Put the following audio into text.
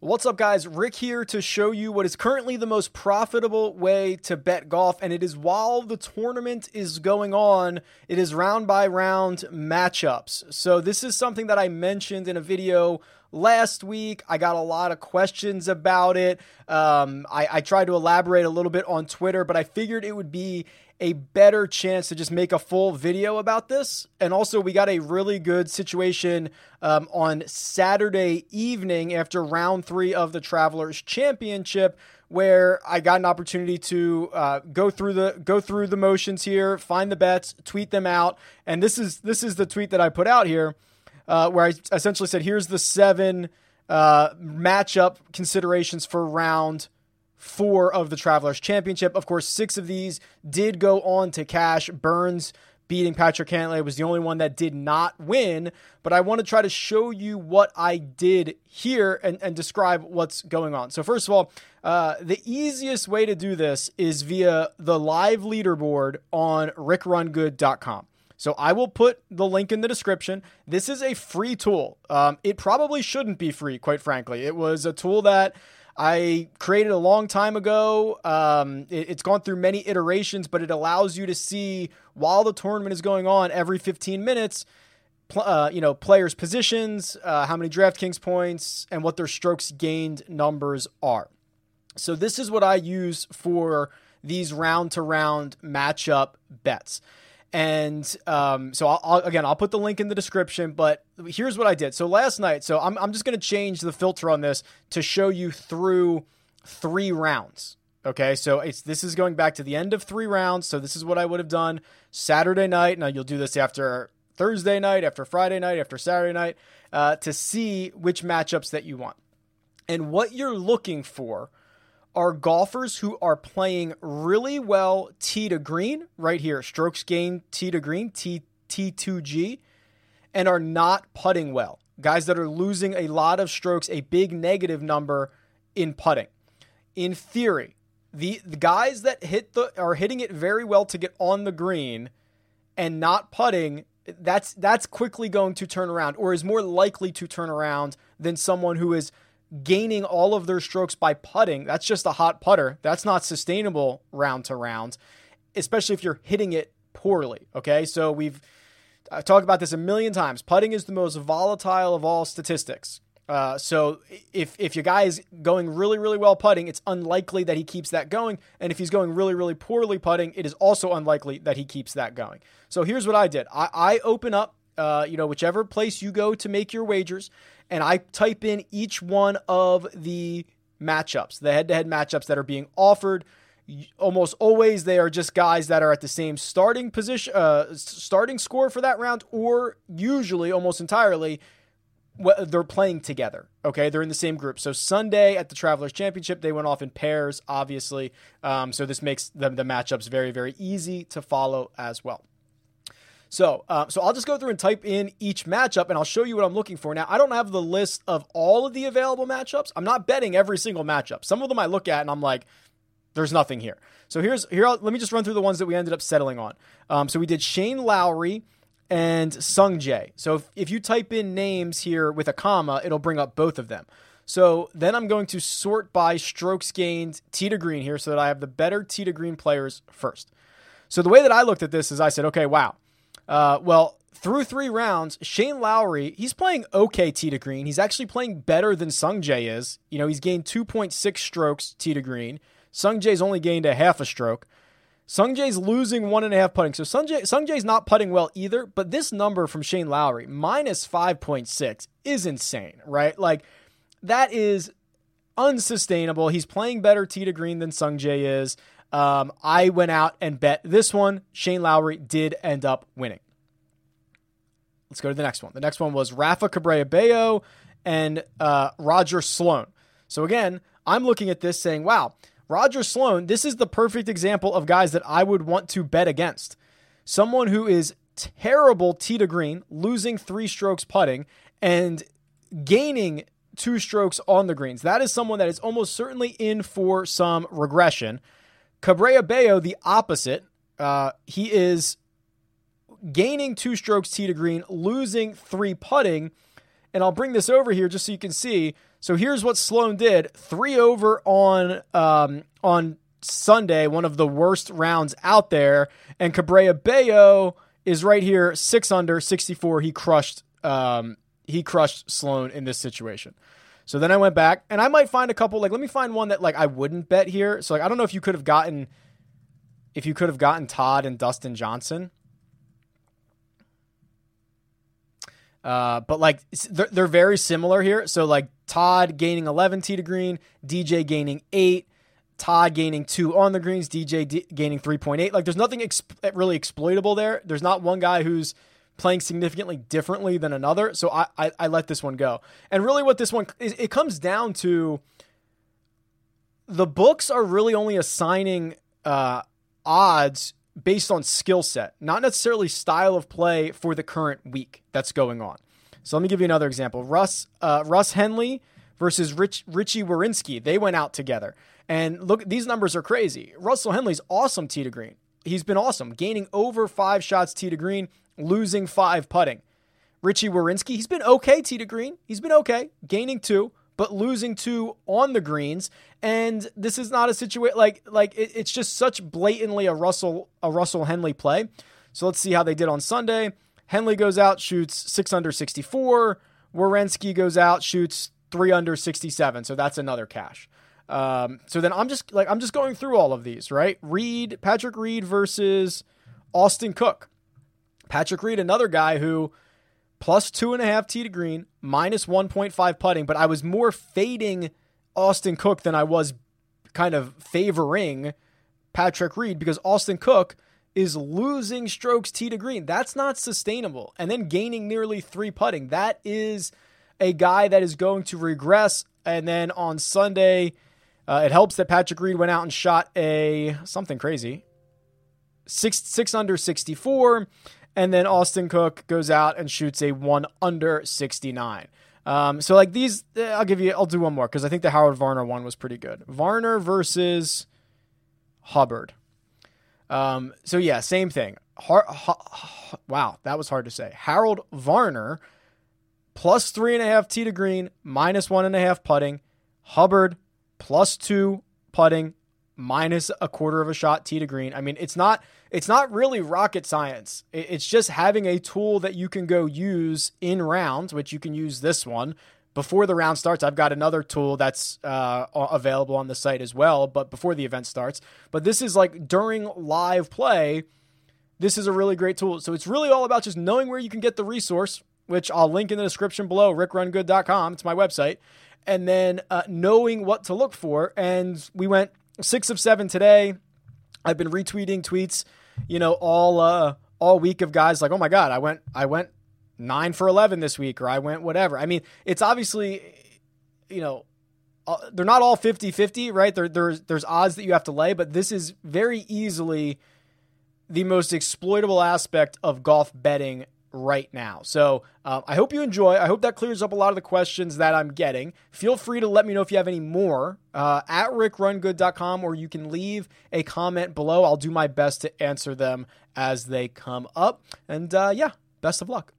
What's up, guys? Rick here to show you what is currently the most profitable way to bet golf, and it is while the tournament is going on. It is round by round matchups. So this is something that I mentioned in a video last week. I got a lot of questions about it. I tried to elaborate a little bit on Twitter, but I figured it would be a better chance to just make a full video about this. And also, we got a really good situation on Saturday evening after round 3 of the Travelers Championship, where I got an opportunity to go through the motions here, find the bets, tweet them out. And this is the tweet that I put out here, where I essentially said, here's the 7 matchup considerations for round 4 of the Travelers Championship. Of course, 6 of these did go on to cash. Burns beating Patrick Reed was the only one that did not win, but I want to try to show you what I did here and describe what's going on. So first of all, the easiest way to do this is via the live leaderboard on RickRunGood.com. So I will put the link in the description. This is a free tool. It probably shouldn't be free, quite frankly. It was a tool that I created a long time ago. It's gone through many iterations, but it allows you to see while the tournament is going on every 15 minutes, players' positions, how many DraftKings points, and what their strokes gained numbers are. So this is what I use for these round-to-round matchup bets. And so I'll put the link in the description, but here's what I did. So last night, so I'm just going to change the filter on this to show you through 3 rounds. Okay, so this is going back to the end of 3 rounds. So this is what I would have done Saturday night. Now you'll do this after Thursday night, after Friday night, after Saturday night, to see which matchups that you want. And what you're looking for are golfers who are playing really well tee to green, right here, strokes gained tee to green, T2G, and are not putting well. Guys that are losing a lot of strokes, a big negative number in putting. In theory, the guys that are hitting it very well to get on the green and not putting, that's quickly going to turn around, or is more likely to turn around than someone who is gaining all of their strokes by putting. That's just a hot putter. That's not sustainable round to round, especially if you're hitting it poorly. Okay. So I've talked about this a million times. Putting is the most volatile of all statistics. So if your guy is going really, really well putting, it's unlikely that he keeps that going. And if he's going really, really poorly putting, it is also unlikely that he keeps that going. So here's what I did. I open up, whichever place you go to make your wagers, and I type in each one of the matchups, the head-to-head matchups that are being offered. Almost always they are just guys that are at the same starting position, starting score for that round, or usually, almost entirely, they're playing together. Okay, they're in the same group. So Sunday at the Travelers Championship, they went off in pairs, obviously. So this makes the matchups very, very easy to follow as well. So I'll just go through and type in each matchup, and I'll show you what I'm looking for. Now, I don't have the list of all of the available matchups. I'm not betting every single matchup. Some of them I look at, and I'm like, there's nothing here. So let me just run through the ones that we ended up settling on. So we did Shane Lowry and Sungjae. So if you type in names here with a comma, it'll bring up both of them. So then I'm going to sort by strokes gained tee to green here so that I have the better tee to green players first. So the way that I looked at this is I said, okay, wow. Through 3 rounds, Shane Lowry, he's playing okay tee to green. He's actually playing better than Sungjae is. You know, he's gained 2.6 strokes tee to green. Sungjae's only gained a half a stroke. Sungjae's losing 1.5 putting. So Sungjae's not putting well either, but this number from Shane Lowry, minus 5.6, is insane, right? Like, that is unsustainable. He's playing better tee to green than Sungjae is. I went out and bet this one. Shane Lowry did end up winning. Let's go to the next one. The next one was Rafa Cabrera-Bello and Roger Sloan. So again, I'm looking at this saying, wow, Roger Sloan, this is the perfect example of guys that I would want to bet against. Someone who is terrible tee to green, losing 3 strokes putting, and gaining 2 strokes on the greens. That is someone that is almost certainly in for some regression. Cabrera-Bello, the opposite, He is gaining 2 strokes tee to green, losing 3 putting. And I'll bring this over here just so you can see. So here's what Sloan did. 3 over on Sunday, one of the worst rounds out there. And Cabrera-Bello is right here, 6 under, 64. He crushed Sloan in this situation. So then I went back, and I might find a couple. Like, let me find one that like I wouldn't bet here. So like I don't know if you could have gotten Todd and Dustin Johnson. But like they're very similar here. So like Todd gaining 11 tee to green, DJ gaining 8, Todd gaining 2 on the greens, DJ gaining 3.8. Like there's nothing really exploitable there. There's not one guy who's playing significantly differently than another. So I let this one go. And really what this one is, it comes down to the books are really only assigning odds based on skill set, not necessarily style of play for the current week that's going on. So let me give you another example. Russ Henley versus Richy Werenski. They went out together. And look, these numbers are crazy. Russell Henley's awesome tee to green. He's been awesome, gaining over 5 shots tee to green, losing 5 putting. Richy Werenski, he's been okay tee to green. He's been okay, gaining 2, but losing 2 on the greens. And this is not a situation like it's just such blatantly a Russell Henley play. So let's see how they did on Sunday. Henley goes out, shoots 6 under 64. Werenski goes out, shoots 3 under 67. So that's another cash. So then I'm just going through all of these, right? Patrick Reed versus Austin Cook. Patrick Reed, another guy who plus 2.5 tee to green, minus 1.5 putting, but I was more fading Austin Cook than I was kind of favoring Patrick Reed because Austin Cook is losing strokes tee to green. That's not sustainable. And then gaining nearly 3 putting. That is a guy that is going to regress. And then on Sunday, it helps that Patrick Reed went out and shot something crazy, 6 under 64. And then Austin Cook goes out and shoots a 1 under 69. So like these, I'll do one more because I think the Harold Varner one was pretty good. Varner versus Hubbard. So yeah, same thing. Wow, that was hard to say. Harold Varner plus 3.5 tee to green, minus 1.5 putting. Hubbard plus 2 putting, minus 1/4 of a shot tee to green. I mean, it's not really rocket science. It's just having a tool that you can go use in rounds, which you can use this one before the round starts. I've got another tool that's available on the site as well, but before the event starts. But this is like during live play. This is a really great tool. So it's really all about just knowing where you can get the resource, which I'll link in the description below, RickRunGood.com. It's my website. And then knowing what to look for. And we went 6 of 7 today. I've been retweeting tweets, all week of guys like, oh my God, I went 9 for 11 this week, or I went whatever. I mean, it's obviously, they're not all 50-50, right? There's odds that you have to lay, but this is very easily the most exploitable aspect of golf betting right now. So I hope you enjoy. I hope that clears up a lot of the questions that I'm getting. Feel free to let me know if you have any more at RickRunGood.com, or you can leave a comment below. I'll do my best to answer them as they come up. And yeah, best of luck.